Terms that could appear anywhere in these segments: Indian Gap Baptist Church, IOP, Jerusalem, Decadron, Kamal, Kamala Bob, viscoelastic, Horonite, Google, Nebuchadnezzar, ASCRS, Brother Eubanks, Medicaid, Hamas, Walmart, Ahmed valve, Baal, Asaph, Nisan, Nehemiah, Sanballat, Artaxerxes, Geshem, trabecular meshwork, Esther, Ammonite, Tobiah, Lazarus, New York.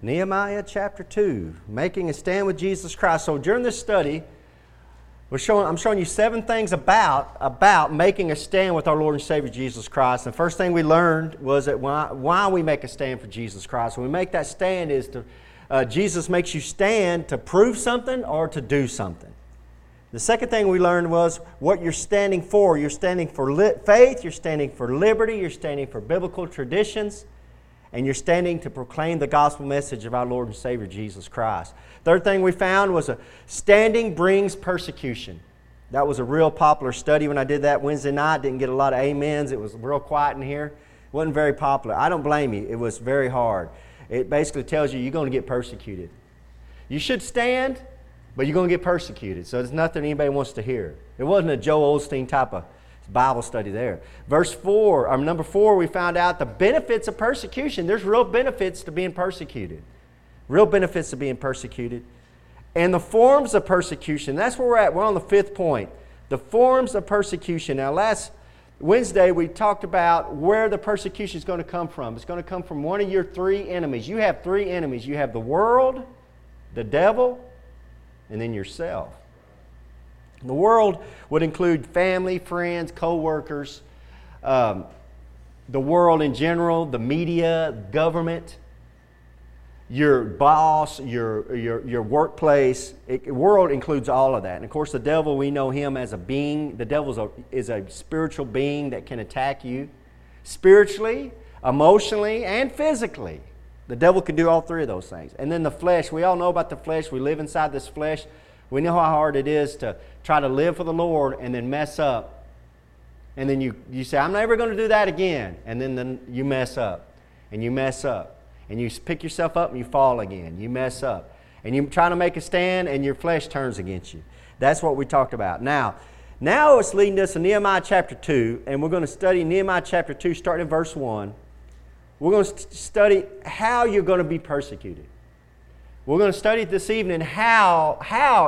Nehemiah chapter 2, making a stand with Jesus Christ. So during this study, I'm showing you 7 things about making a stand with our Lord and Savior Jesus Christ. And the first thing we learned was that why we make a stand for Jesus Christ. When we make that stand is to, Jesus makes you stand to prove something or to do something. The second thing we learned was what you're standing for. You're standing for faith, you're standing for liberty, you're standing for biblical traditions. And you're standing to proclaim the gospel message of our Lord and Savior Jesus Christ. Third thing we found was standing brings persecution. That was a real popular study when I did that Wednesday night. Didn't get a lot of amens. It was real quiet in here. It wasn't very popular. I don't blame you. It was very hard. It basically tells you you're going to get persecuted. You should stand, but you're going to get persecuted. So there's nothing anybody wants to hear. It wasn't a Joel Osteen type of Bible study there. Number 4, we found out the benefits of persecution. There's real benefits to being persecuted. And the forms of persecution, that's where we're at. We're on the 5th point. The forms of persecution. Now last Wednesday we talked about where the persecution is going to come from. It's going to come from one of your 3 enemies. You have 3 enemies. You have the world, the devil, and then yourself. The world would include family, friends, co-workers, the world in general, the media, government, your boss, your workplace. The world includes all of that. And of course the devil, we know him as a being. The devil is a spiritual being that can attack you spiritually, emotionally, and physically. The devil can do all 3 of those things. And then the flesh, we all know about the flesh. We live inside this flesh. We know how hard it is to try to live for the Lord and then mess up. And then you say, I'm never going to do that again. And then you mess up. And you mess up. And you pick yourself up and you fall again. You mess up. And you're trying to make a stand and your flesh turns against you. That's what we talked about. Now it's leading us to Nehemiah chapter 2. And we're going to study Nehemiah chapter 2 starting in verse 1. We're going to study how you're going to be persecuted. We're going to study this evening how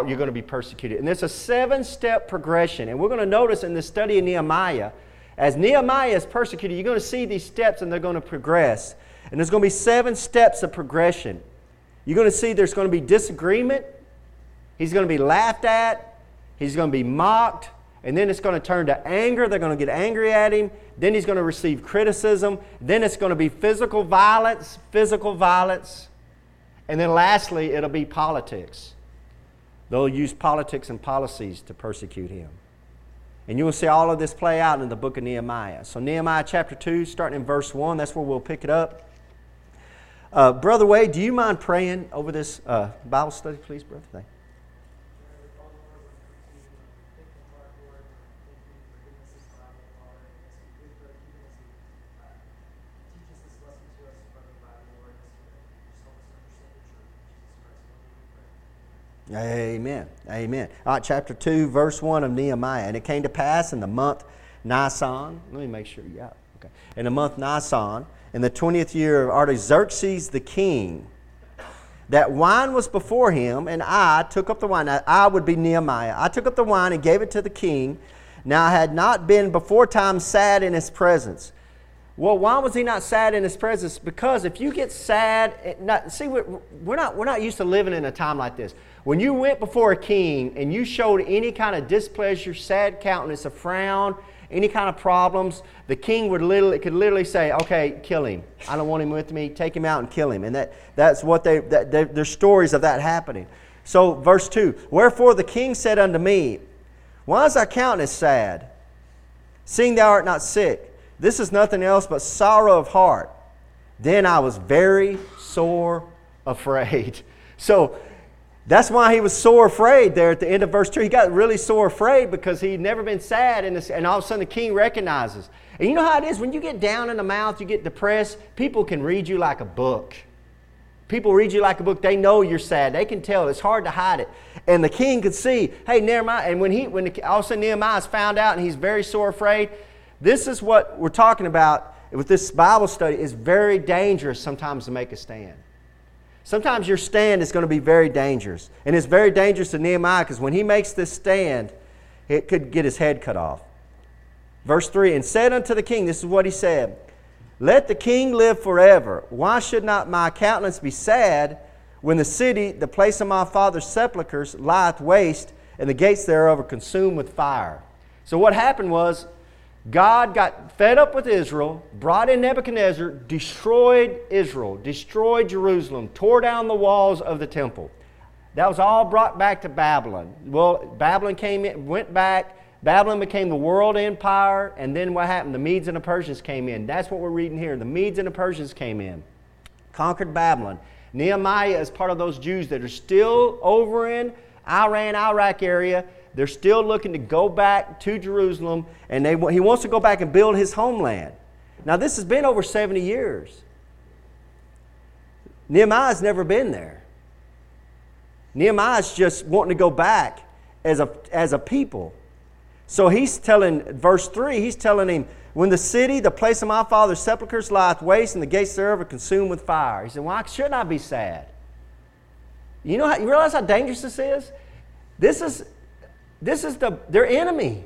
you're going to be persecuted. And it's a 7-step progression. And we're going to notice in this study of Nehemiah, as Nehemiah is persecuted, you're going to see these steps and they're going to progress. And there's going to be 7 steps of progression. You're going to see there's going to be disagreement. He's going to be laughed at. He's going to be mocked. And then it's going to turn to anger. They're going to get angry at him. Then he's going to receive criticism. Then it's going to be physical violence. And then lastly, it'll be politics. They'll use politics and policies to persecute him. And you will see all of this play out in the book of Nehemiah. So Nehemiah chapter 2, starting in verse 1, that's where we'll pick it up. Brother Wade, do you mind praying over this Bible study, please, brother? Thank you. Amen. All right, chapter 2, verse 1 of Nehemiah. And it came to pass in the month Nisan. Let me make sure. Yeah, okay. In the month Nisan, in the 20th year of Artaxerxes the king, that wine was before him, and I took up the wine. Now, I would be Nehemiah. I took up the wine and gave it to the king. Now I had not been before time sad in his presence. Well, why was he not sad in his presence? Because if you get sad, we're not used to living in a time like this. When you went before a king and you showed any kind of displeasure, sad countenance, a frown, any kind of problems, the king could literally say, "Okay, kill him. I don't want him with me. Take him out and kill him." And that's what there's stories of that happening. So, verse 2: Wherefore the king said unto me, "Why is thy countenance sad, seeing thou art not sick? This is nothing else but sorrow of heart." Then I was very sore afraid. So that's why he was sore afraid there at the end of verse 2. He got really sore afraid because he'd never been sad, and all of a sudden the king recognizes. And you know how it is? When you get down in the mouth, you get depressed, people can read you like a book. People read you like a book. They know you're sad. They can tell. It's hard to hide it. And the king could see, hey, Nehemiah. And all of a sudden Nehemiah's found out and he's very sore afraid. This is what we're talking about with this Bible study. It's very dangerous sometimes to make a stand. Sometimes your stand is going to be very dangerous. And it's very dangerous to Nehemiah because when he makes this stand, it could get his head cut off. Verse 3, and said unto the king, this is what he said, Let the king live forever. Why should not my countenance be sad when the city, the place of my father's sepulchres, lieth waste, and the gates thereof are consumed with fire? So what happened was, God got fed up with Israel, brought in Nebuchadnezzar, destroyed Israel, destroyed Jerusalem, tore down the walls of the temple. That was all brought back to Babylon. Well, Babylon came in, went back. Babylon became the world empire, and then what happened? The Medes and the Persians came in. That's what we're reading here. The Medes and the Persians came in, conquered Babylon. Nehemiah is part of those Jews that are still over in Iran, Iraq area. They're still looking to go back to Jerusalem, and he wants to go back and build his homeland. Now, this has been over 70 years. Nehemiah's never been there. Nehemiah's just wanting to go back as a people. So he's telling, verse 3, he's telling him, when the city, the place of my father's sepulchres, lieth waste, and the gates thereof are consumed with fire. He said, why should I be sad? You realize how dangerous this is? This is their enemy.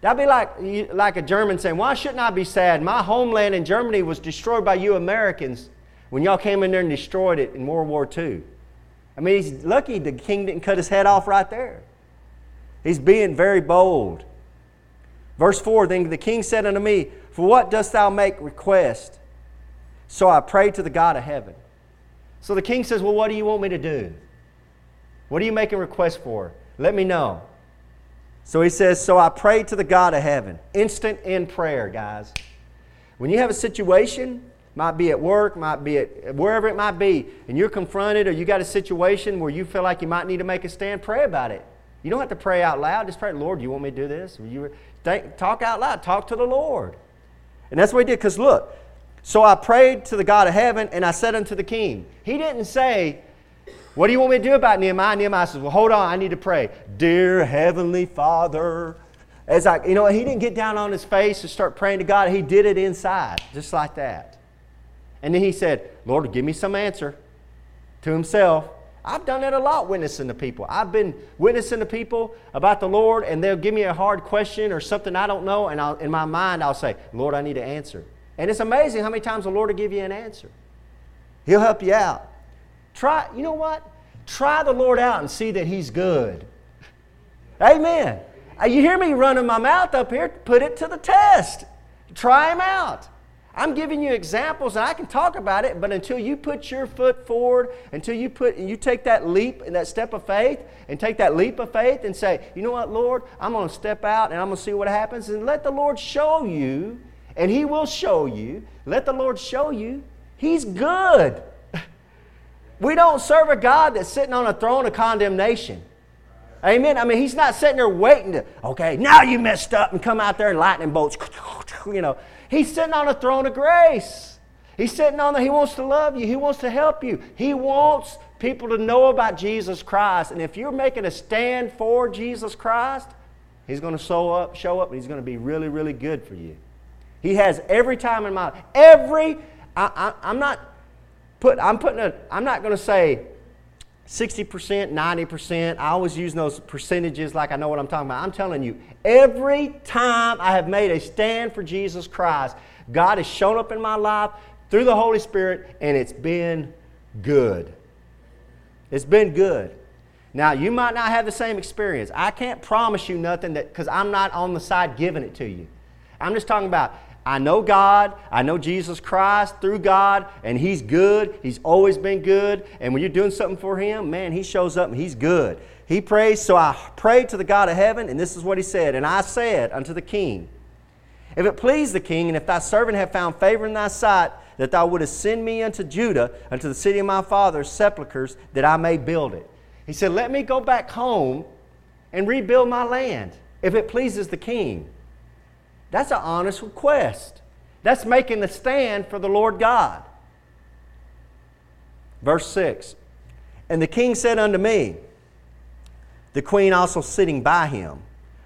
That'd be like a German saying, why shouldn't I be sad? My homeland in Germany was destroyed by you Americans when y'all came in there and destroyed it in World War II. I mean, he's lucky the king didn't cut his head off right there. He's being very bold. Verse 4, then the king said unto me, for what dost thou make request? So I prayed to the God of heaven. So the king says, well, what do you want me to do? What are you making request for? Let me know. So he says, so I prayed to the God of heaven. Instant in prayer, guys. When you have a situation, might be at work, might be at wherever it might be, and you're confronted or you got a situation where you feel like you might need to make a stand, pray about it. You don't have to pray out loud. Just pray, Lord, you want me to do this? Talk out loud. Talk to the Lord. And that's what he did, because look, so I prayed to the God of heaven, and I said unto the king. He didn't say, what do you want me to do about Nehemiah? Nehemiah says, well, hold on, I need to pray. Dear Heavenly Father. He didn't get down on his face and start praying to God. He did it inside, just like that. And then he said, Lord, give me some answer to himself. I've done that a lot witnessing to people. I've been witnessing to people about the Lord, and they'll give me a hard question or something I don't know, and in my mind I'll say, Lord, I need an answer. And it's amazing how many times the Lord will give you an answer. He'll help you out. You know what? Try the Lord out and see that He's good. Amen. You hear me running my mouth up here? Put it to the test. Try Him out. I'm giving you examples, and I can talk about it, but until you put your foot forward, until you take that leap and that step of faith, and take that leap of faith and say, you know what, Lord, I'm going to step out, and I'm going to see what happens, and let the Lord show you, and He will show you. Let the Lord show you He's good. We don't serve a God that's sitting on a throne of condemnation. Amen? I mean, He's not sitting there waiting to, okay, now you messed up and come out there and lightning bolts. He's sitting on a throne of grace. He's sitting on He wants to love you. He wants to help you. He wants people to know about Jesus Christ. And if you're making a stand for Jesus Christ, He's going to show up, and He's going to be really, really good for you. He has every time in my life. I'm not going to say 60%, 90%. I always use those percentages like I know what I'm talking about. I'm telling you, every time I have made a stand for Jesus Christ, God has shown up in my life through the Holy Spirit, and it's been good. It's been good. Now, you might not have the same experience. I can't promise you nothing because I'm not on the side giving it to you. I'm just talking about I know God, I know Jesus Christ through God, and He's good. He's always been good. And when you're doing something for Him, man, He shows up and He's good. He prays, so I prayed to the God of heaven, and this is what He said. And I said unto the king, if it please the king, and if thy servant have found favor in thy sight, that thou wouldest send me unto Judah, unto the city of my father's sepulchres, that I may build it. He said, let me go back home and rebuild my land, if it pleases the king. That's an honest request. That's making a stand for the Lord God. Verse 6, and the king said unto me, the queen also sitting by him,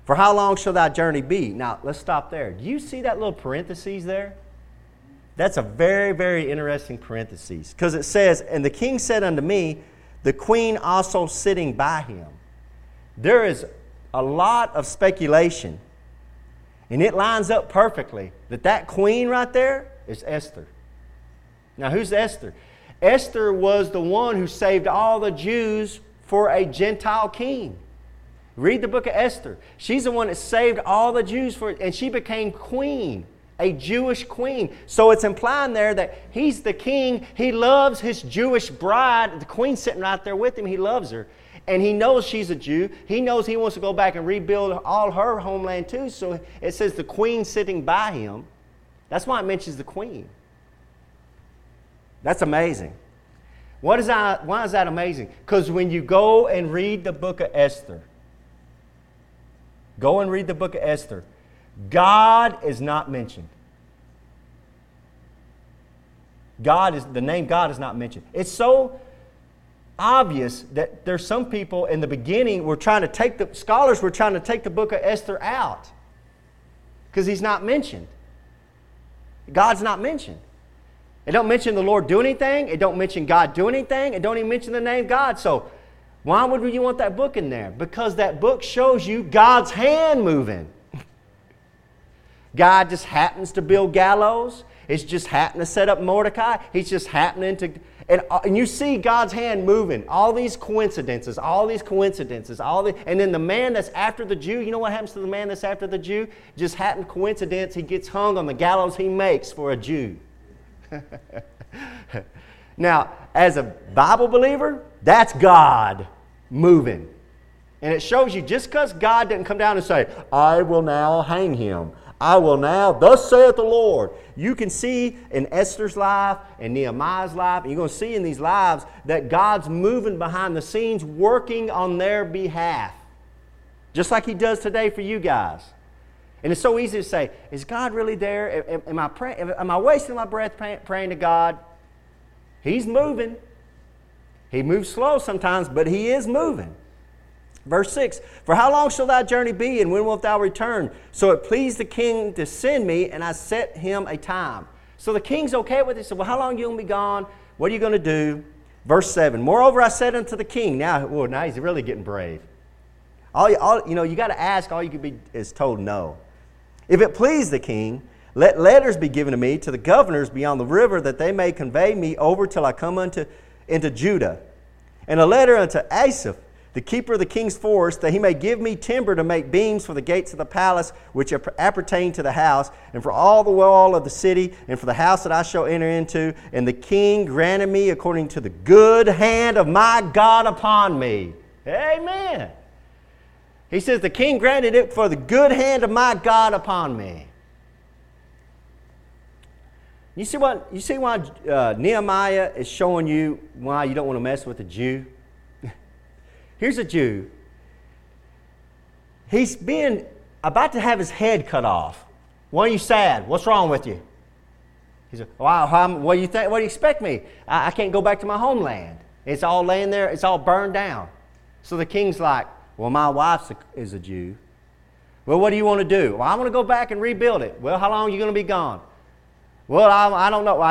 for how long shall thy journey be? Now, let's stop there. Do you see that little parenthesis there? That's a very, very interesting parenthesis, because it says, and the king said unto me, the queen also sitting by him. There is a lot of speculation. And it lines up perfectly that queen right there It's Esther. Now, who's Esther? Esther was the one who saved all the Jews for a Gentile king. Read the book of Esther. She's the one that saved all the Jews for it, and she became queen, a Jewish queen. So it's implying there that he's the king. He loves his Jewish bride. The queen's sitting right there with him. He loves her. And he knows she's a Jew. He knows he wants to go back and rebuild all her homeland too. So it says the queen sitting by him. That's why it mentions the queen. That's amazing. Why is that amazing? Because when you go and read the book of Esther, God is not mentioned. The name God is not mentioned. It's so obvious that there's some people in the beginning were trying to take the book of Esther out because he's not mentioned. God's not mentioned. It don't mention the Lord doing anything. It don't mention God doing anything. It don't even mention the name God. So why would you want that book in there? Because that book shows you God's hand moving. God just happens to build gallows. It's just happened to set up Mordecai. He's just happening to... And you see God's hand moving. All these coincidences. And then the man that's after the Jew, you know what happens to the man that's after the Jew? Just happened coincidence. He gets hung on the gallows he makes for a Jew. Now, as a Bible believer, that's God moving. And it shows you just because God didn't come down and say, I will now hang him. I will now, thus saith the Lord. You can see in Esther's life and Nehemiah's life, and you're going to see in these lives that God's moving behind the scenes, working on their behalf. Just like he does today for you guys. And it's so easy to say, is God really there? Am I wasting my breath praying to God? He's moving. He moves slow sometimes, but he is moving. Verse 6, for how long shall thy journey be, and when wilt thou return? So it pleased the king to send me, and I set him a time. So the king's okay with it. He said, well, how long are you going to be gone? What are you going to do? Verse 7, moreover, I said unto the king. Now he's really getting brave. You got to ask. All you can be is told no. If it please the king, let letters be given to me to the governors beyond the river, that they may convey me over till I come into Judah. And a letter unto Asaph, the keeper of the king's forest, that he may give me timber to make beams for the gates of the palace which appertain to the house, and for all the wall of the city, and for the house that I shall enter into. And the king granted me according to the good hand of my God upon me. Amen. He says, the king granted it for the good hand of my God upon me. You see why Nehemiah is showing you why you don't want to mess with a Jew? Here's a Jew. He's been about to have his head cut off. Why are you sad? What's wrong with you? He said, wow, what do you think? What do you expect me? I can't go back to my homeland. It's all laying there. It's all burned down. So the king's like, well, my wife is a Jew. Well, what do you want to do? Well, I want to go back and rebuild it. Well, how long are you going to be gone? Well, I don't know.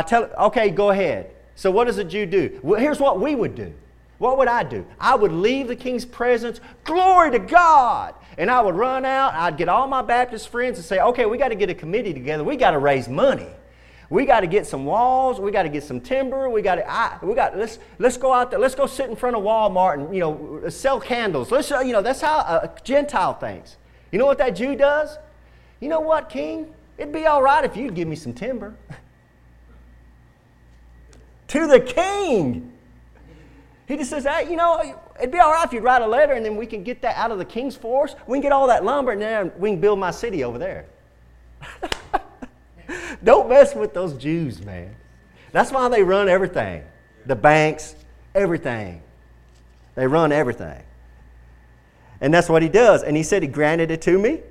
Okay, go ahead. So what does a Jew do? Well, here's what we would do. What would I do? I would leave the king's presence, glory to God, and I would run out. I'd get all my Baptist friends and say, okay, we got to get a committee together. We got to raise money. We got to get some walls. We got to get some timber. Let's go out there. Let's go sit in front of Walmart and, sell candles. That's how a Gentile thinks. You know what that Jew does? You know what, King? It'd be all right if you'd give me some timber. To the king. He just says, hey, it'd be all right if you'd write a letter, and then we can get that out of the king's forest. We can get all that lumber, and then we can build my city over there. Don't mess with those Jews, man. That's why they run everything. The banks, everything. They run everything. And that's what he does. And he said he granted it to me.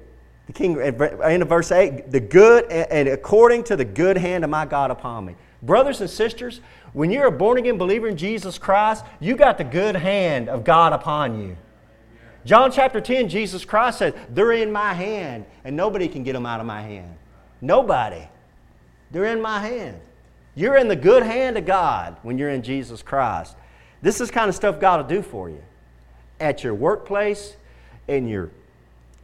The king, end of verse 8, the good, and according to the good hand of my God upon me. Brothers and sisters, when you're a born-again believer in Jesus Christ, you got the good hand of God upon you. John chapter 10, Jesus Christ said, they're in my hand, and nobody can get them out of my hand. Nobody. They're in my hand. You're in the good hand of God when you're in Jesus Christ. This is the kind of stuff God will do for you. At your workplace, in your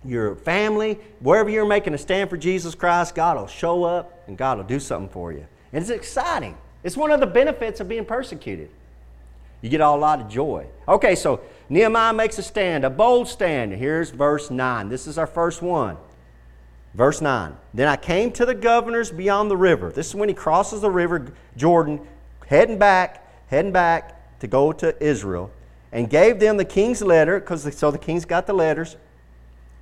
your family, wherever you're making a stand for Jesus Christ, God will show up and God will do something for you. And it's exciting. It's one of the benefits of being persecuted. You get a lot of joy. Okay, so Nehemiah makes a stand, a bold stand. Here's verse 9. This is our first one. Verse 9. Then I came to the governors beyond the river. This is when he crosses the river Jordan, heading back to go to Israel, and gave them the king's letter, so the king's got the letters.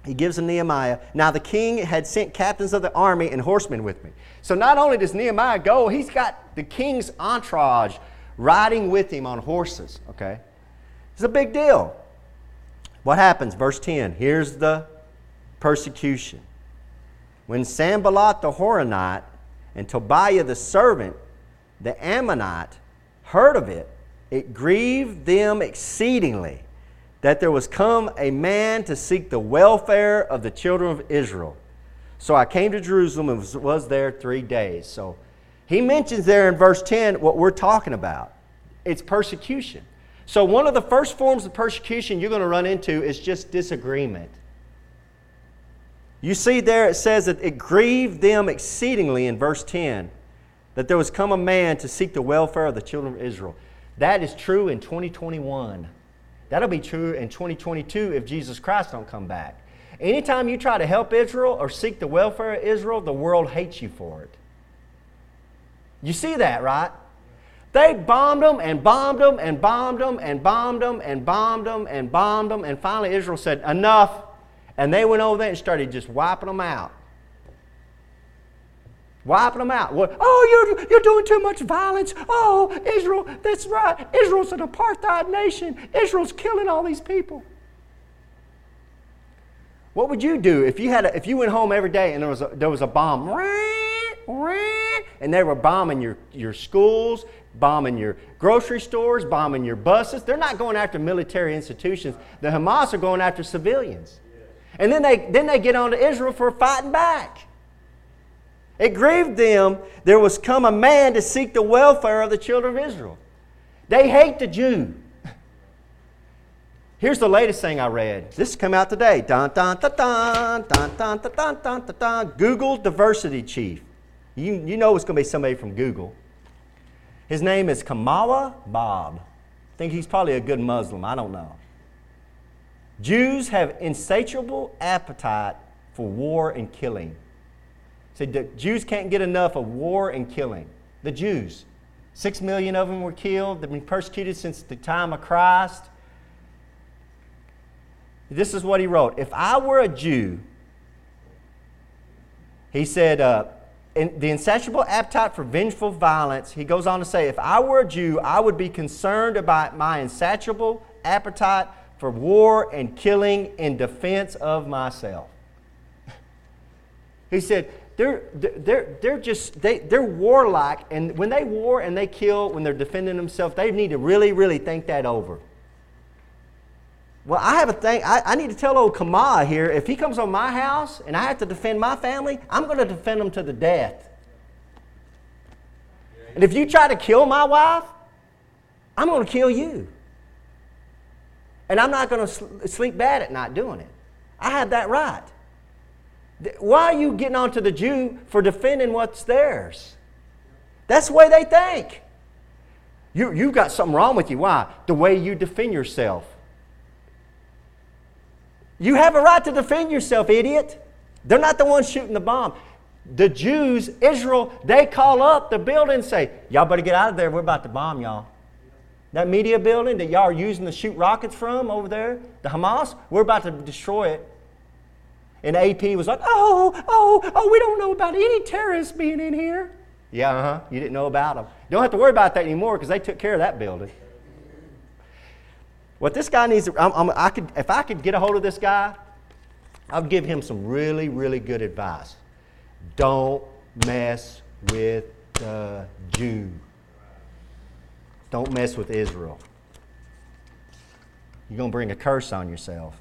He gives to Nehemiah. Now the king had sent captains of the army and horsemen with me. So not only does Nehemiah go, he's got the king's entourage riding with him on horses, okay? It's a big deal. What happens? Verse 10, here's the persecution. When Sanballat the Horonite and Tobiah the servant, the Ammonite, heard of it, it grieved them exceedingly that there was come a man to seek the welfare of the children of Israel. So I came to Jerusalem and was there 3 days. So he mentions there in verse 10 what we're talking about. It's persecution. So one of the first forms of persecution you're going to run into is just disagreement. You see there it says that it grieved them exceedingly in verse 10 that there was come a man to seek the welfare of the children of Israel. That is true in 2021. That'll be true in 2022 if Jesus Christ don't come back. Anytime you try to help Israel or seek the welfare of Israel, the world hates you for it. You see that, right? They bombed them and bombed them and bombed them and bombed them and bombed them and bombed them, and finally Israel said, enough. And they went over there and started just wiping them out. Wiping them out. Oh, you're doing too much violence. Oh, Israel, that's right. Israel's an apartheid nation. Israel's killing all these people. What would you do if you went home every day and there was a bomb? And they were bombing your schools, bombing your grocery stores, bombing your buses. They're not going after military institutions. The Hamas are going after civilians. And then they get on to Israel for fighting back. It grieved them. There was come a man to seek the welfare of the children of Israel. They hate the Jew. Here's the latest thing I read. This came out today. Dun, dun, dun, dun, dun, dun, dun, dun, dun, dun. Google diversity chief. You know it's going to be somebody from Google. His name is Kamala Bob. I think he's probably a good Muslim. I don't know. Jews have insatiable appetite for war and killing. See, the Jews can't get enough of war and killing. The Jews. 6 million of them were killed. They've been persecuted since the time of Christ. This is what he wrote. If I were a Jew, he said, the insatiable appetite for vengeful violence, he goes on to say, if I were a Jew, I would be concerned about my insatiable appetite for war and killing in defense of myself. He said, they're warlike, and when they war and they kill, when they're defending themselves, they need to really, really think that over. Well, I have a thing. I need to tell old Kamal here, if he comes on my house and I have to defend my family, I'm going to defend them to the death. And if you try to kill my wife, I'm going to kill you. And I'm not going to sleep bad at night doing it. I have that right. Why are you getting on to the Jew for defending what's theirs? That's the way they think. You've got something wrong with you. Why? The way you defend yourself. You have a right to defend yourself, idiot. They're not the ones shooting the bomb. The Jews, Israel, they call up the building and say, y'all better get out of there. We're about to bomb y'all. That media building that y'all are using to shoot rockets from over there, the Hamas, we're about to destroy it. And AP was like, oh, we don't know about any terrorists being in here. Yeah, you didn't know about them. You don't have to worry about that anymore because they took care of that building. What this guy needs, if I could get a hold of this guy, I would give him some really, really good advice. Don't mess with the Jew. Don't mess with Israel. You're going to bring a curse on yourself.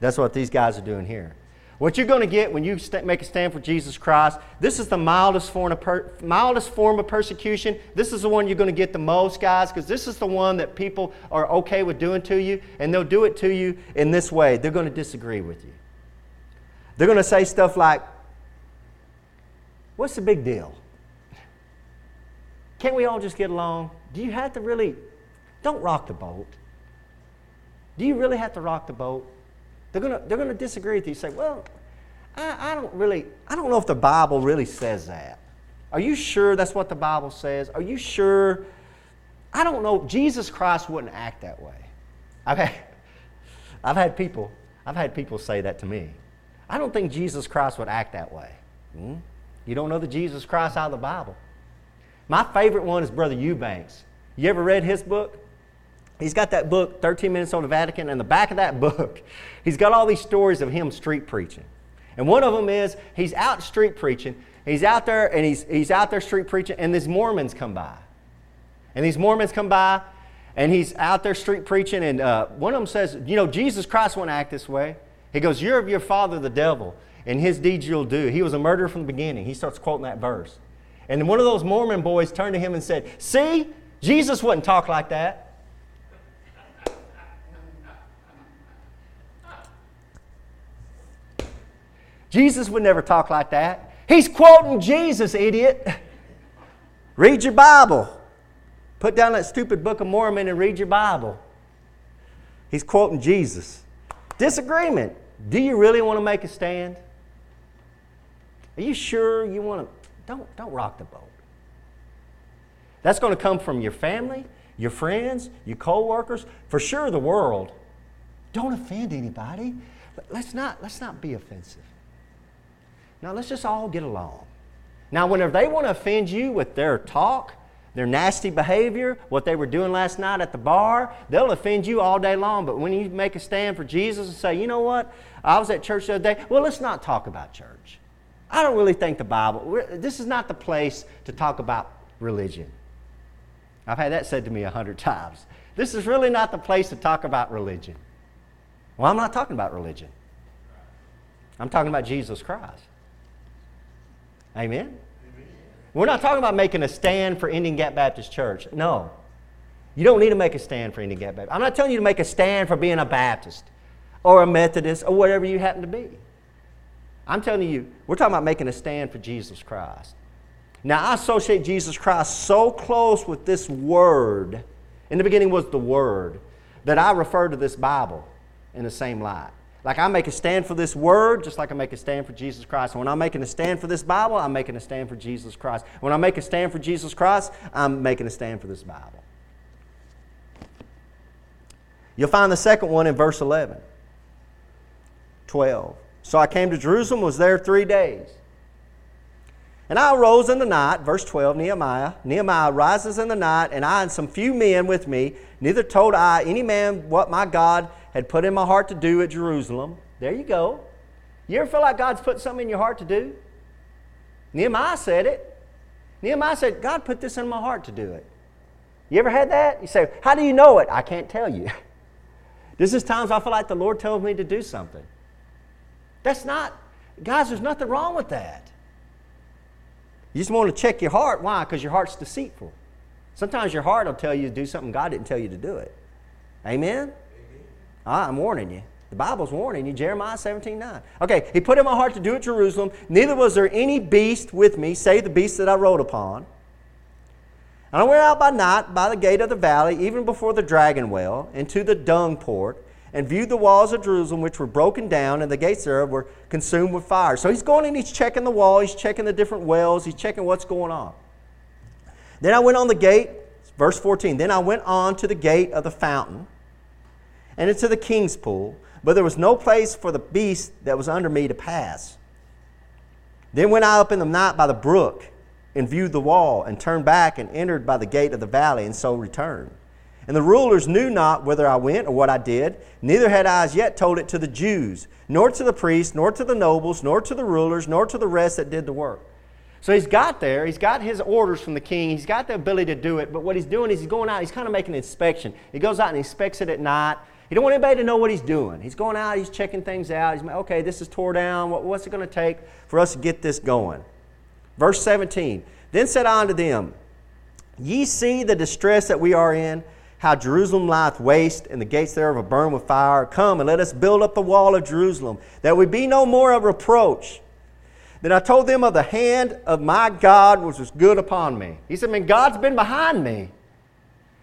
That's what these guys are doing here. What you're going to get when you make a stand for Jesus Christ, this is the mildest form of persecution. This is the one you're going to get the most, guys, because this is the one that people are okay with doing to you, and they'll do it to you in this way. They're going to disagree with you. They're going to say stuff like, what's the big deal? Can't we all just get along? Do you have to really? Don't rock the boat. Do you really have to rock the boat? They're gonna disagree with you. Say, well, I don't know if the Bible really says that. Are you sure that's what the Bible says? Are you sure? I don't know. Jesus Christ wouldn't act that way. I've had people say that to me. I don't think Jesus Christ would act that way. You don't know the Jesus Christ out of the Bible. My favorite one is Brother Eubanks. You ever read his book? He's got that book, 13 Minutes on the Vatican, and the back of that book, he's got all these stories of him street preaching. And one of them is, he's out street preaching, and these Mormons come by. And he's out there street preaching, and one of them says, you know, Jesus Christ wouldn't act this way. He goes, you're of your father the devil, and his deeds you'll do. He was a murderer from the beginning. He starts quoting that verse. And then one of those Mormon boys turned to him and said, see, Jesus wouldn't talk like that. Jesus would never talk like that. He's quoting Jesus, idiot. Read your Bible. Put down that stupid Book of Mormon and read your Bible. He's quoting Jesus. Disagreement. Do you really want to make a stand? Are you sure you want to? Don't rock the boat. That's going to come from your family, your friends, your co-workers, for sure the world. Don't offend anybody. Let's not be offensive. Now, let's just all get along. Now, whenever they want to offend you with their talk, their nasty behavior, what they were doing last night at the bar, they'll offend you all day long. But when you make a stand for Jesus and say, you know what, I was at church the other day, well, let's not talk about church. I don't really think the Bible, this is not the place to talk about religion. I've had that said to me 100 times. This is really not the place to talk about religion. Well, I'm not talking about religion. I'm talking about Jesus Christ. Amen? Amen? We're not talking about making a stand for Indian Gap Baptist Church. No. You don't need to make a stand for Indian Gap Baptist. I'm not telling you to make a stand for being a Baptist or a Methodist or whatever you happen to be. I'm telling you, we're talking about making a stand for Jesus Christ. Now, I associate Jesus Christ so close with this Word. In the beginning was the Word, that I refer to this Bible in the same light. Like I make a stand for this Word, just like I make a stand for Jesus Christ. And when I'm making a stand for this Bible, I'm making a stand for Jesus Christ. When I make a stand for Jesus Christ, I'm making a stand for this Bible. You'll find the second one in verse 11. 12. So I came to Jerusalem, was there 3 days. And I arose in the night, verse 12, Nehemiah rises in the night, and I and some few men with me, neither told I any man what my God had put in my heart to do at Jerusalem. There you go. You ever feel like God's put something in your heart to do? Nehemiah said it. Nehemiah said, God put this in my heart to do it. You ever had that? You say, how do you know it? I can't tell you. This is times I feel like the Lord tells me to do something. That's not, guys, there's nothing wrong with that. You just want to check your heart. Why? Because your heart's deceitful. Sometimes your heart will tell you to do something God didn't tell you to do it. Amen? Amen. I'm warning you. The Bible's warning you. Jeremiah 17:9. Okay, he put in my heart to do it Jerusalem. Neither was there any beast with me, save the beast that I rode upon. And I went out by night by the gate of the valley, even before the dragon well, into the dung port, and viewed the walls of Jerusalem, which were broken down, and the gates thereof were consumed with fire. So he's going and he's checking the wall, he's checking the different wells, he's checking what's going on. Then I went on the gate, verse 14, then I went on to the gate of the fountain and into the king's pool, but there was no place for the beast that was under me to pass. Then went I up in the night by the brook and viewed the wall, and turned back and entered by the gate of the valley, and so returned. And the rulers knew not whither I went or what I did, neither had I as yet told it to the Jews, nor to the priests, nor to the nobles, nor to the rulers, nor to the rest that did the work. So he's got there, he's got his orders from the king, he's got the ability to do it, but what he's doing is he's going out, he's kind of making an inspection. He goes out and inspects it at night. He don't want anybody to know what he's doing. He's going out, he's checking things out. He's like, okay, this is tore down, what's it going to take for us to get this going? Verse 17, then said I unto them, ye see the distress that we are in, how Jerusalem lieth waste, and the gates thereof are burned with fire. Come, and let us build up the wall of Jerusalem, that we be no more a reproach. Then I told them of the hand of my God, which was good upon me. He said, man, God's been behind me.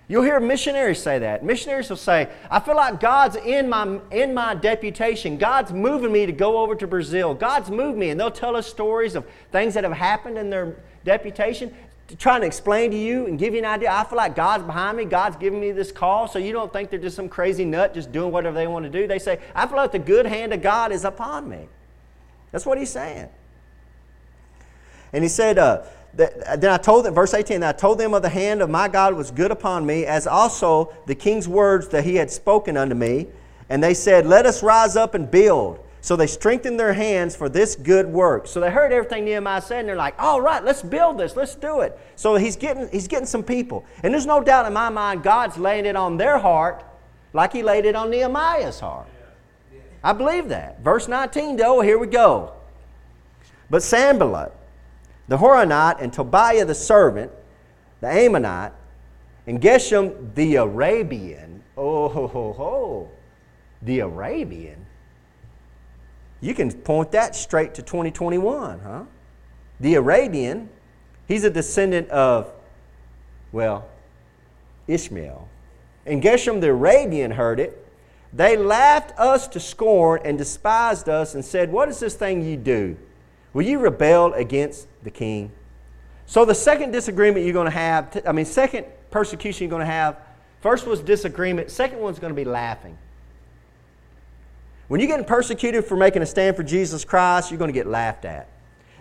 You'll hear missionaries say that. Missionaries will say, I feel like God's in my deputation. God's moving me to go over to Brazil. God's moved me. And they'll tell us stories of things that have happened in their deputation, trying to explain to you and give you an idea. I feel like God's behind me. God's giving me this call. So you don't think they're just some crazy nut just doing whatever they want to do. They say, I feel like the good hand of God is upon me. That's what he's saying. And he said, then I told them, verse 18, I told them of the hand of my God was good upon me, as also the king's words that he had spoken unto me. And they said, let us rise up and build. So they strengthened their hands for this good work. So they heard everything Nehemiah said, and they're like, all right, let's build this, let's do it. So he's getting some people. And there's no doubt in my mind God's laying it on their heart like he laid it on Nehemiah's heart. I believe that. Verse 19, though, here we go. But Sanballat, the Horonite, and Tobiah the servant, the Ammonite, and Geshem the Arabian. Oh, ho, ho, ho. The Arabian. You can point that straight to 2021, huh? The Arabian, he's a descendant of, well, Ishmael. And Geshem the Arabian heard it. They laughed us to scorn and despised us and said, what is this thing you do? Will you rebel against the king? So the second disagreement you're going to have, second persecution you're going to have, first was disagreement, second one's going to be laughing. When you're getting persecuted for making a stand for Jesus Christ, you're going to get laughed at.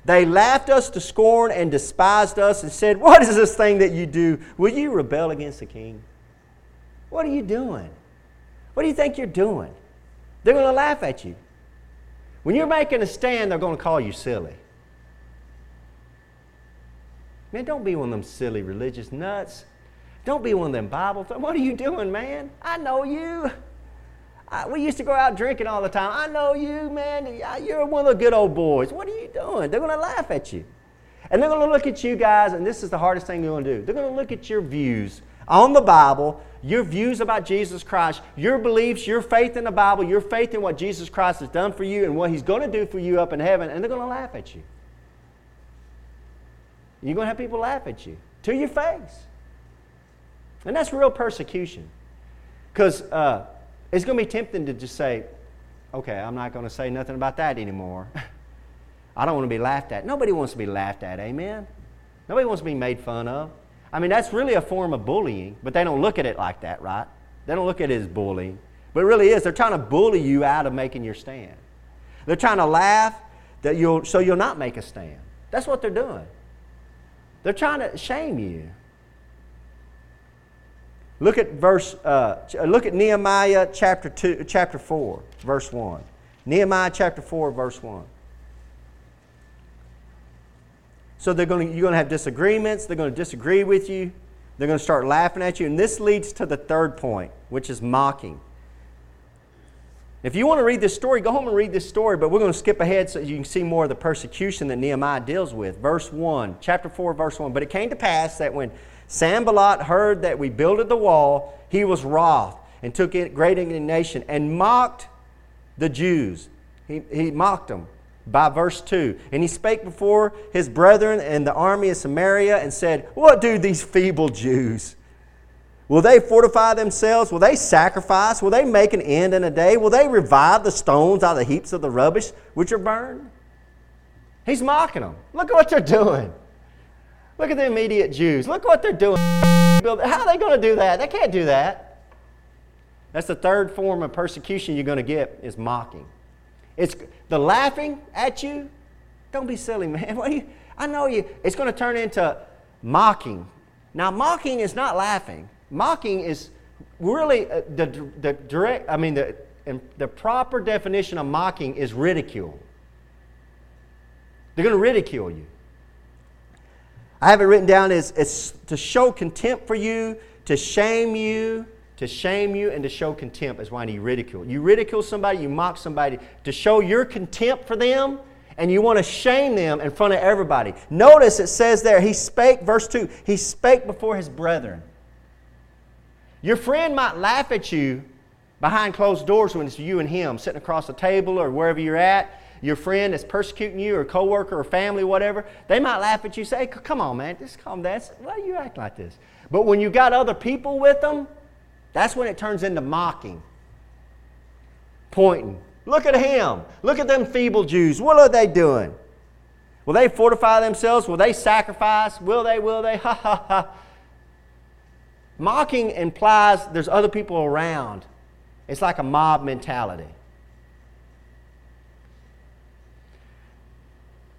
They laughed us to scorn and despised us and said, what is this thing that you do? Will you rebel against the king? What are you doing? What do you think you're doing? They're going to laugh at you. When you're making a stand, they're going to call you silly. Man, don't be one of them silly religious nuts. Don't be one of them Bible. What are you doing, man? I know you. We used to go out drinking all the time. I know you, man. You're one of the good old boys. What are you doing? They're going to laugh at you. And they're going to look at you guys, and this is the hardest thing you're going to do. They're going to look at your views on the Bible, your views about Jesus Christ, your beliefs, your faith in the Bible, your faith in what Jesus Christ has done for you and what he's going to do for you up in heaven, and they're going to laugh at you. You're going to have people laugh at you, to your face. And that's real persecution. Because it's going to be tempting to just say, okay, I'm not going to say nothing about that anymore. I don't want to be laughed at. Nobody wants to be laughed at, amen? Nobody wants to be made fun of. That's really a form of bullying, but they don't look at it like that, right? They don't look at it as bullying. But it really is. They're trying to bully you out of making your stand. They're trying to laugh that you'll not make a stand. That's what they're doing. They're trying to shame you. Look at Nehemiah chapter 4, verse 1. Nehemiah chapter 4, verse 1. So you're going to have disagreements. They're going to disagree with you. They're going to start laughing at you. And this leads to the third point, which is mocking. If you want to read this story, go home and read this story, but we're going to skip ahead so you can see more of the persecution that Nehemiah deals with. Verse 1, chapter 4, verse 1. But it came to pass that when Sanballat heard that we builded the wall, he was wroth and took great indignation and mocked the Jews. He mocked them. By verse 2, and he spake before his brethren and the army of Samaria and said, what do these feeble Jews? Will they fortify themselves? Will they sacrifice? Will they make an end in a day? Will they revive the stones out of the heaps of the rubbish which are burned? He's mocking them. Look at what they're doing. Look at the immediate Jews. Look what they're doing. How are they going to do that? They can't do that. That's the third form of persecution you're going to get is mocking. It's the laughing at you. Don't be silly, man. I know you. It's going to turn into mocking. Now, mocking is not laughing. Mocking is really the proper definition of mocking is ridicule. They're going to ridicule you. I have it written down as it's to show contempt for you, to shame you. To shame you and to show contempt is why you ridicule. You ridicule somebody, you mock somebody to show your contempt for them, and you want to shame them in front of everybody. Notice it says there, he spake, verse 2, he spake before his brethren. Your friend might laugh at you behind closed doors when it's you and him sitting across the table or wherever you're at. Your friend that's persecuting you or coworker or family, whatever, they might laugh at you, say, come on, man, just calm down. Why do you act like this? But when you got other people with them, that's when it turns into mocking, pointing. Look at him. Look at them feeble Jews. What are they doing? Will they fortify themselves? Will they sacrifice? Will they? Ha, ha, ha. Mocking implies there's other people around. It's like a mob mentality.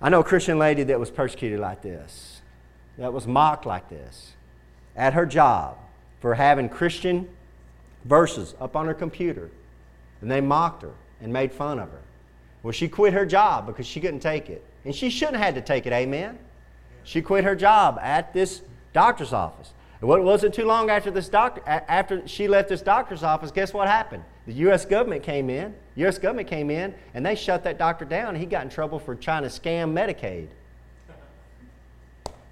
I know a Christian lady that was persecuted like this, that was mocked like this at her job for having Christian verses up on her computer. And they mocked her and made fun of her. Well, she quit her job because she couldn't take it. And she shouldn't have had to take it, amen? She quit her job at this doctor's office. And it wasn't too long after after she left this doctor's office, guess what happened? The U.S. government came in. U.S. government came in, and they shut that doctor down, and he got in trouble for trying to scam Medicaid.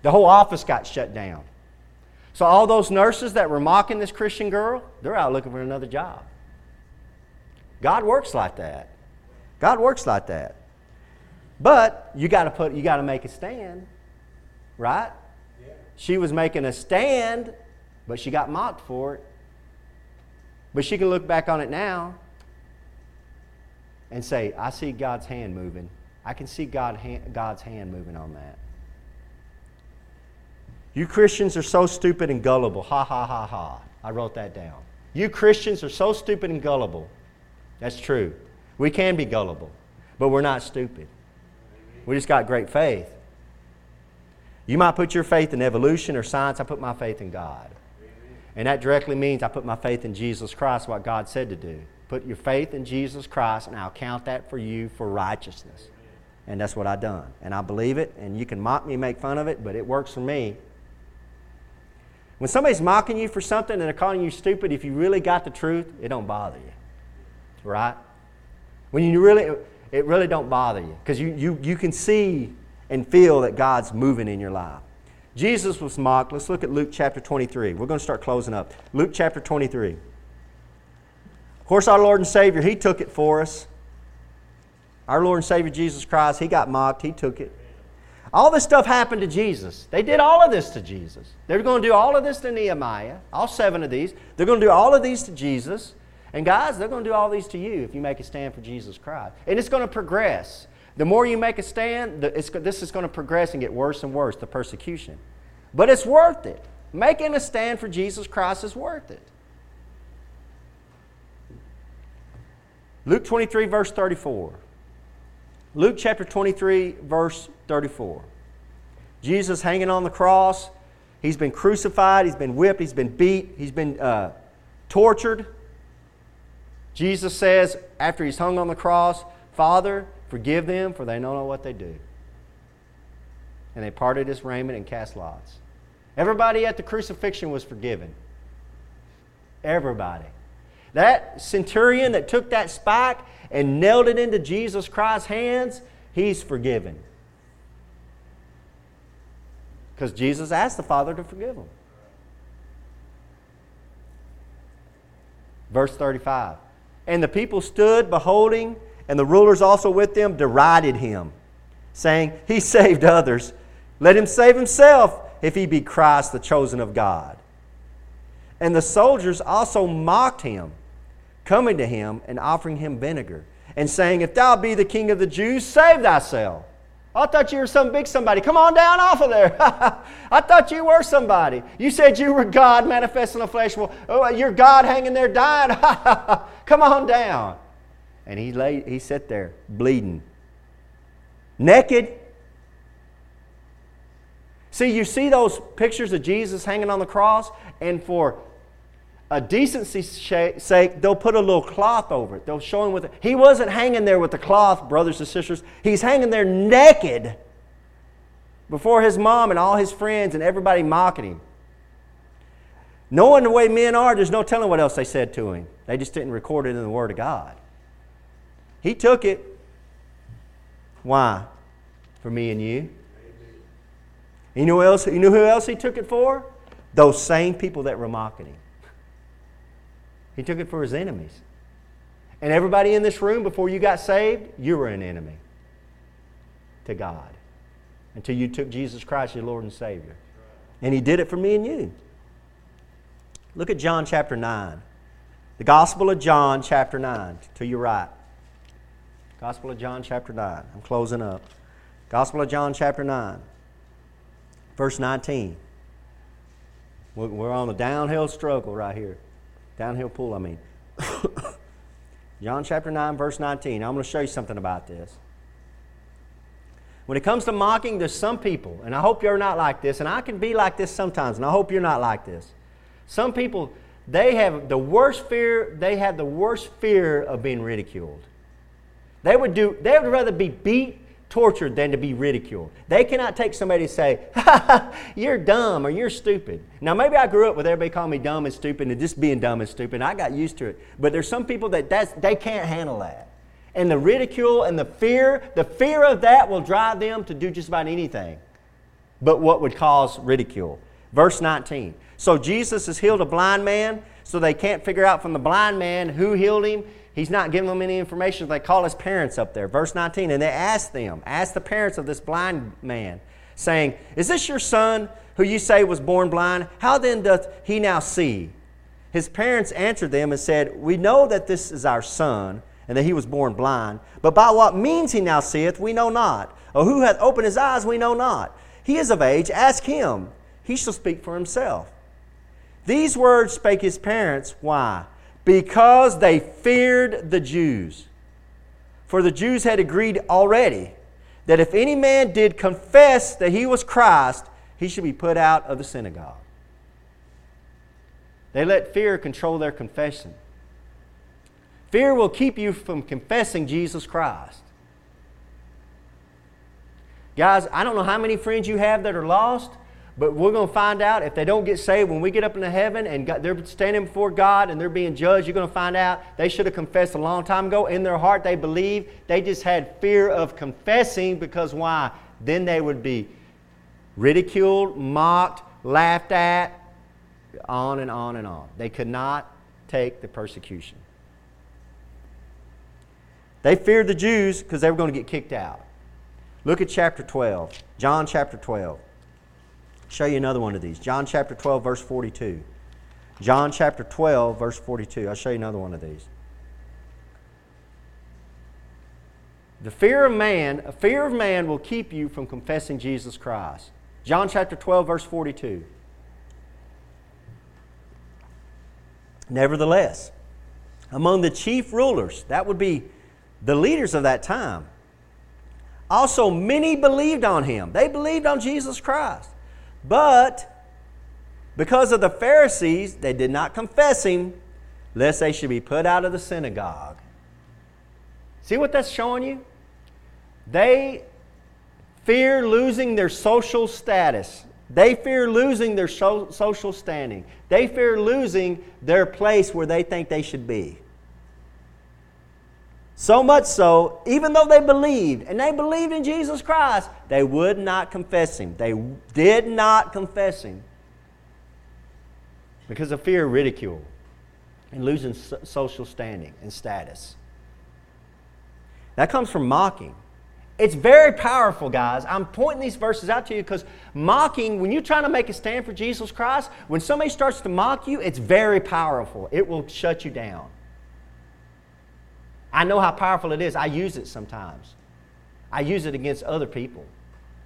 The whole office got shut down. So all those nurses that were mocking this Christian girl, they're out looking for another job. God works like that. God works like that. But you got to make a stand, right? Yeah. She was making a stand, but she got mocked for it. But she can look back on it now and say, I see God's hand moving. I can see God's hand moving on that. You Christians are so stupid and gullible. Ha, ha, ha, ha. I wrote that down. You Christians are so stupid and gullible. That's true. We can be gullible, but we're not stupid. We just got great faith. You might put your faith in evolution or science. I put my faith in God. And that directly means I put my faith in Jesus Christ, what God said to do. Put your faith in Jesus Christ, and I'll count that for you for righteousness. And that's what I've done. And I believe it, and you can mock me, make fun of it, but it works for me. When somebody's mocking you for something and they're calling you stupid, if you really got the truth, it don't bother you. Right? When you really, it really don't bother you. Because you can see and feel that God's moving in your life. Jesus was mocked. Let's look at Luke chapter 23. We're going to start closing up. Luke chapter 23. Of course, our Lord and Savior, He took it for us. Our Lord and Savior Jesus Christ, He got mocked. He took it. All this stuff happened to Jesus. They did all of this to Jesus. They were going to do all of this to Nehemiah, all seven of these. They're going to do all of these to Jesus. And guys, they're going to do all these to you if you make a stand for Jesus Christ. And it's going to progress. The more you make a stand, this is going to progress and get worse and worse, the persecution. But it's worth it. Making a stand for Jesus Christ is worth it. Luke 23, verse 34. Luke chapter 23, verse 34. Jesus hanging on the cross. He's been crucified. He's been whipped. He's been beat. He's been tortured. Jesus says, after he's hung on the cross, Father, forgive them, for they don't know what they do. And they parted his raiment and cast lots. Everybody at the crucifixion was forgiven. Everybody. That centurion that took that spike and nailed it into Jesus Christ's hands, he's forgiven. Because Jesus asked the Father to forgive him. Verse 35. And the people stood beholding, and the rulers also with them derided him, saying, He saved others. Let him save himself, if he be Christ, the chosen of God. And the soldiers also mocked him, coming to him and offering him vinegar, and saying, If thou be the king of the Jews, save thyself. I thought you were some big somebody. Come on down off of there. I thought you were somebody. You said you were God manifest in the flesh. Well, oh, you're God hanging there dying. Come on down. And he sat there bleeding, naked. See, you see those pictures of Jesus hanging on the cross, and for a decency's sake, they'll put a little cloth over it. They'll show him with it. He wasn't hanging there with the cloth, brothers and sisters. He's hanging there naked before his mom and all his friends and everybody mocking him. Knowing the way men are, there's no telling what else they said to him. They just didn't record it in the Word of God. He took it. Why? For me and you. You know who else he took it for? Those same people that were mocking him. He took it for his enemies. And everybody in this room, before you got saved, you were an enemy to God until you took Jesus Christ, your Lord and Savior. And he did it for me and you. Look at John chapter 9. The Gospel of John chapter 9, to your right. Gospel of John chapter 9. I'm closing up. Gospel of John chapter 9, verse 19. We're on a downhill struggle right here. Downhill pull, I mean. John chapter 9, verse 19. I'm going to show you something about this. When it comes to mocking, there's some people, and I hope you're not like this, and I can be like this sometimes, and I hope you're not like this. Some people, they have the worst fear of being ridiculed. They would rather be beat, tortured, than to be ridiculed. They cannot take somebody to say, you're dumb or you're stupid. Now, maybe I grew up with everybody calling me dumb and stupid and just being dumb and stupid. I got used to it. But there's some people they can't handle that. And the ridicule and the fear of that will drive them to do just about anything but what would cause ridicule. Verse 19. So Jesus has healed a blind man, so they can't figure out from the blind man who healed him. He's not giving them any information. They call his parents up there. Verse 19, and they asked the parents of this blind man, saying, is this your son who you say was born blind? How then doth he now see? His parents answered them and said, we know that this is our son, and that he was born blind, but by what means he now seeth, we know not. Or who hath opened his eyes, we know not. He is of age, ask him. He shall speak for himself. These words spake his parents. Why? Because they feared the Jews. For the Jews had agreed already that if any man did confess that he was Christ, he should be put out of the synagogue. They let fear control their confession. Fear will keep you from confessing Jesus Christ. Guys, I don't know how many friends you have that are lost, but we're going to find out if they don't get saved when we get up into heaven and they're standing before God and they're being judged. You're going to find out they should have confessed a long time ago. In their heart, they believed. They just had fear of confessing because why? Then they would be ridiculed, mocked, laughed at, on and on and on. They could not take the persecution. They feared the Jews because they were going to get kicked out. Look at chapter 12, John chapter 12. Show you another one of these. John chapter 12, verse 42. John chapter 12, verse 42. I'll show you another one of these. A fear of man will keep you from confessing Jesus Christ. John chapter 12, verse 42. Nevertheless, among the chief rulers, that would be the leaders of that time, also many believed on him. They believed on Jesus Christ. But because of the Pharisees, they did not confess him, lest they should be put out of the synagogue. See what that's showing you? They fear losing their social status. They fear losing their social standing. They fear losing their place where they think they should be. So much so, even though they believed in Jesus Christ, they would not confess him. They did not confess him because of fear of ridicule and losing social standing and status. That comes from mocking. It's very powerful, guys. I'm pointing these verses out to you because mocking, when you're trying to make a stand for Jesus Christ, when somebody starts to mock you, it's very powerful. It will shut you down. I know how powerful it is. I use it sometimes. I use it against other people.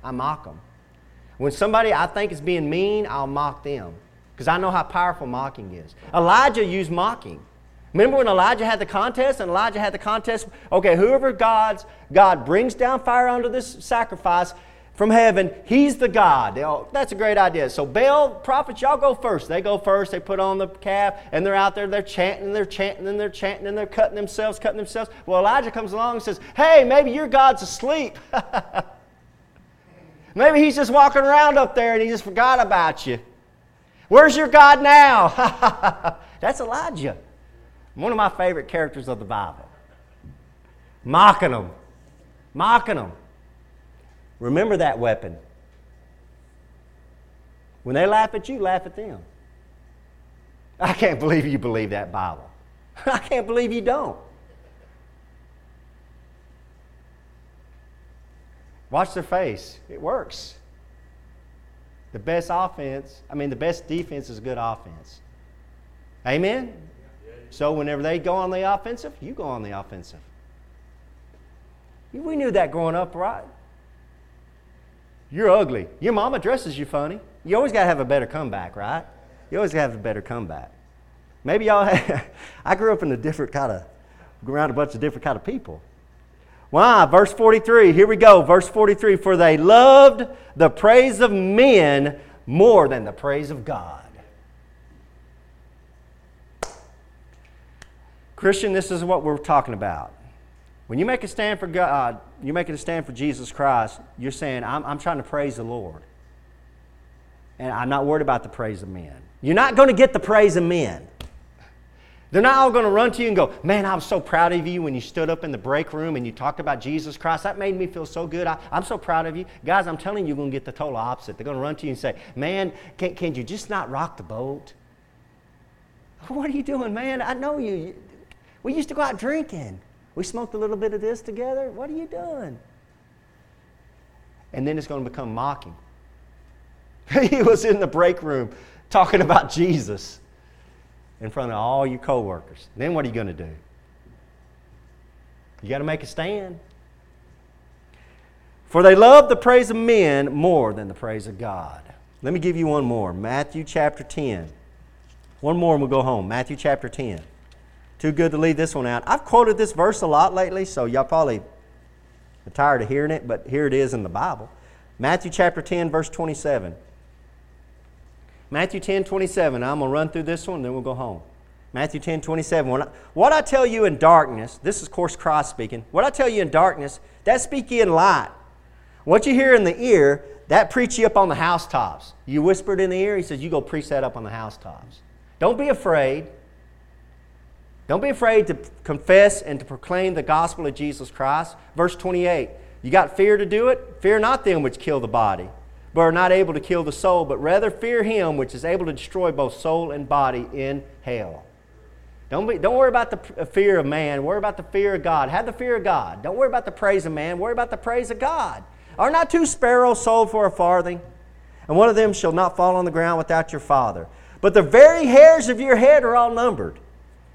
I mock them. When somebody I think is being mean, I'll mock them because I know how powerful mocking is. Elijah used mocking. Remember when Elijah had the contest? And Elijah had the contest. Okay, whoever God brings down fire onto this sacrifice from heaven, he's the God. That's a great idea. So Baal, prophets, y'all go first. They go first. They put on the calf, and they're out there. They're chanting, and they're chanting, and they're chanting, and they're cutting themselves. Well, Elijah comes along and says, hey, maybe your God's asleep. Maybe he's just walking around up there, and he just forgot about you. Where's your God now? That's Elijah. One of my favorite characters of the Bible. Mocking them. Remember that weapon. When they laugh at you, laugh at them. I can't believe you believe that Bible. I can't believe you don't. Watch their face. It works. The best defense is good offense. Amen? So whenever they go on the offensive, you go on the offensive. We knew that growing up, right? You're ugly. Your mama dresses you funny. You always got to have a better comeback, right? You always got to have a better comeback. Maybe y'all have... I grew up in a different kind of... around a bunch of different kind of people. Why? Verse 43. Here we go. Verse 43. For they loved the praise of men more than the praise of God. Christian, this is what we're talking about. When you make a stand for God, you make a stand for Jesus Christ, you're saying, I'm trying to praise the Lord. And I'm not worried about the praise of men. You're not going to get the praise of men. They're not all going to run to you and go, man, I was so proud of you when you stood up in the break room and you talked about Jesus Christ. That made me feel so good. I'm so proud of you. Guys, I'm telling you, you're going to get the total opposite. They're going to run to you and say, man, can you just not rock the boat? What are you doing, man? I know you. We used to go out drinking. We smoked a little bit of this together. What are you doing? And then it's going to become mocking. He was in the break room talking about Jesus in front of all your coworkers. Then what are you going to do? You got to make a stand. For they love the praise of men more than the praise of God. Let me give you one more. Matthew chapter 10. One more and we'll go home. Matthew chapter 10. Too good to leave this one out. I've quoted this verse a lot lately, so y'all probably are tired of hearing it, but here it is in the Bible. Matthew chapter 10, verse 27. Matthew 10, 27. I'm going to run through this one, then we'll go home. Matthew 10, 27. What I tell you in darkness, this is, of course, Christ speaking. What I tell you in darkness, that speak ye in light. What you hear in the ear, that preach ye up on the housetops. You whispered in the ear, he says, you go preach that up on the housetops. Don't be afraid. Don't be afraid to confess and to proclaim the gospel of Jesus Christ. Verse 28, you got fear to do it? Fear not them which kill the body, but are not able to kill the soul, but rather fear him which is able to destroy both soul and body in hell. Don't worry about the fear of man. Worry about the fear of God. Have the fear of God. Don't worry about the praise of man. Worry about the praise of God. Are not two sparrows sold for a farthing? And one of them shall not fall on the ground without your Father. But the very hairs of your head are all numbered.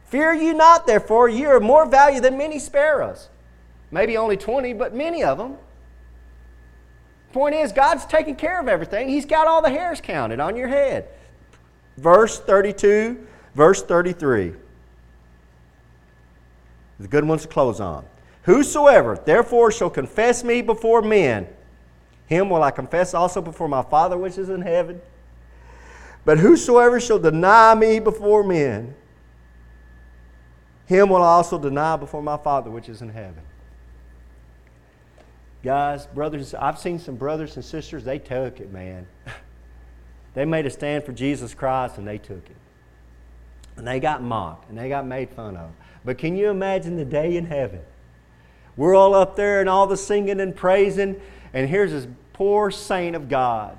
Fear you not, therefore, ye are more valuable than many sparrows. Maybe only 20, but many of them. Point is, God's taking care of everything. He's got all the hairs counted on your head. Verse 32, verse 33. The good ones to close on. Whosoever, therefore, shall confess me before men, him will I confess also before my Father which is in heaven. But whosoever shall deny me before men, him will I also deny before my Father which is in heaven. Guys, brothers, I've seen some brothers and sisters, they took it, man. They made a stand for Jesus Christ and they took it. And they got mocked and they got made fun of. But can you imagine the day in heaven? We're all up there and all the singing and praising, and here's this poor saint of God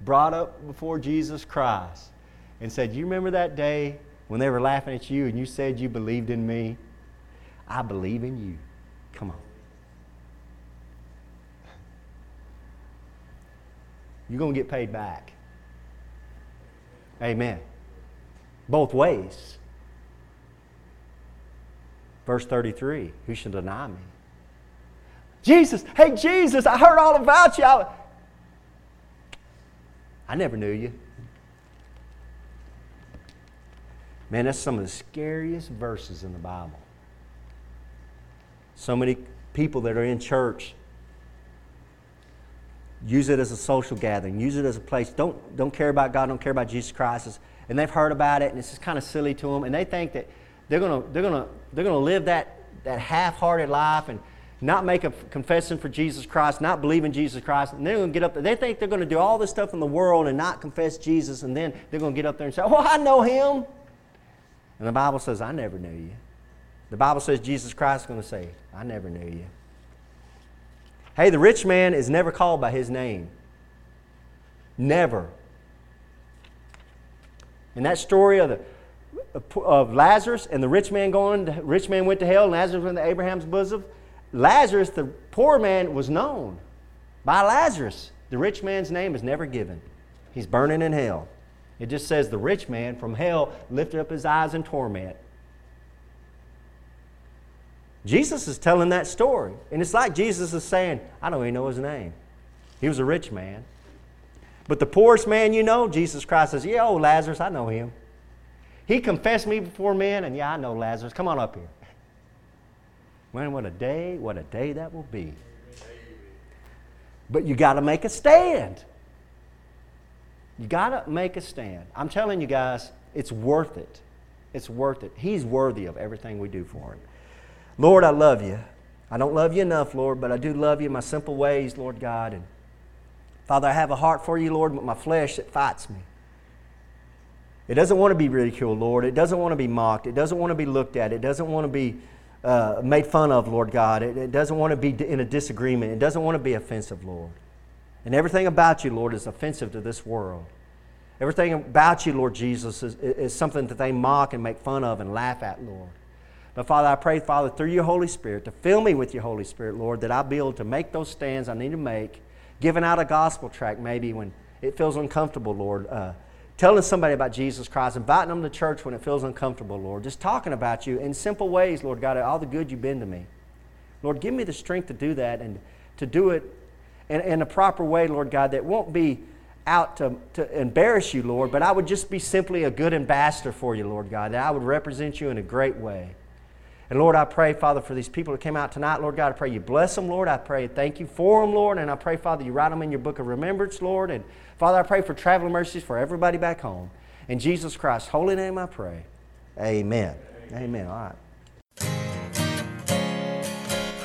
brought up before Jesus Christ and said, you remember that day when they were laughing at you and you said you believed in me? I believe in you. Come on. You're going to get paid back. Amen. Both ways. Verse 33, who shall deny me? Jesus, hey Jesus, I heard all about you. I never knew you. Man, that's some of the scariest verses in the Bible. So many people that are in church use it as a social gathering, use it as a place. Don't care about God, don't care about Jesus Christ. And they've heard about it, and it's just kind of silly to them. And they think that they're gonna live that half-hearted life and not make a confession for Jesus Christ, not believe in Jesus Christ, and they're going to get up there. They think they're going to do all this stuff in the world and not confess Jesus, and then they're going to get up there and say, oh, I know him. And the Bible says, I never knew you. The Bible says Jesus Christ is going to say, I never knew you. Hey, the rich man is never called by his name. Never. And that story of the of Lazarus and the rich man going, the rich man went to hell, Lazarus went to Abraham's bosom. Lazarus, the poor man, was known by Lazarus. The rich man's name is never given. He's burning in hell. It just says the rich man from hell lifted up his eyes in torment. Jesus is telling that story. And it's like Jesus is saying, I don't even know his name. He was a rich man. But the poorest man you know, Jesus Christ says, yeah, oh, Lazarus, I know him. He confessed me before men, and yeah, I know Lazarus. Come on up here. Man, what a day that will be. But you got to make a stand. You got to make a stand. I'm telling you guys, it's worth it. It's worth it. He's worthy of everything we do for him. Lord, I love you. I don't love you enough, Lord, but I do love you in my simple ways, Lord God. And Father, I have a heart for you, Lord, but my flesh, it fights me. It doesn't want to be ridiculed, Lord. It doesn't want to be mocked. It doesn't want to be looked at. It doesn't want to be made fun of, Lord God. It doesn't want to be in a disagreement. It doesn't want to be offensive, Lord. And everything about you, Lord, is offensive to this world. Everything about you, Lord Jesus, is something that they mock and make fun of and laugh at, Lord. But, Father, I pray, Father, through your Holy Spirit, to fill me with your Holy Spirit, Lord, that I'll be able to make those stands I need to make, giving out a gospel tract maybe when it feels uncomfortable, Lord, telling somebody about Jesus Christ, inviting them to church when it feels uncomfortable, Lord. Just talking about you in simple ways, Lord God, all the good you've been to me. Lord, give me the strength to do that and to do it in a proper way, Lord God, that won't be out to embarrass you, Lord, but I would just be simply a good ambassador for you, Lord God, that I would represent you in a great way. And Lord, I pray, Father, for these people that came out tonight, Lord God, I pray you bless them, Lord. I pray thank you for them, Lord. And I pray, Father, you write them in your book of remembrance, Lord. And Father, I pray for traveling mercies for everybody back home. In Jesus Christ's holy name I pray. Amen. Amen. Amen. All right.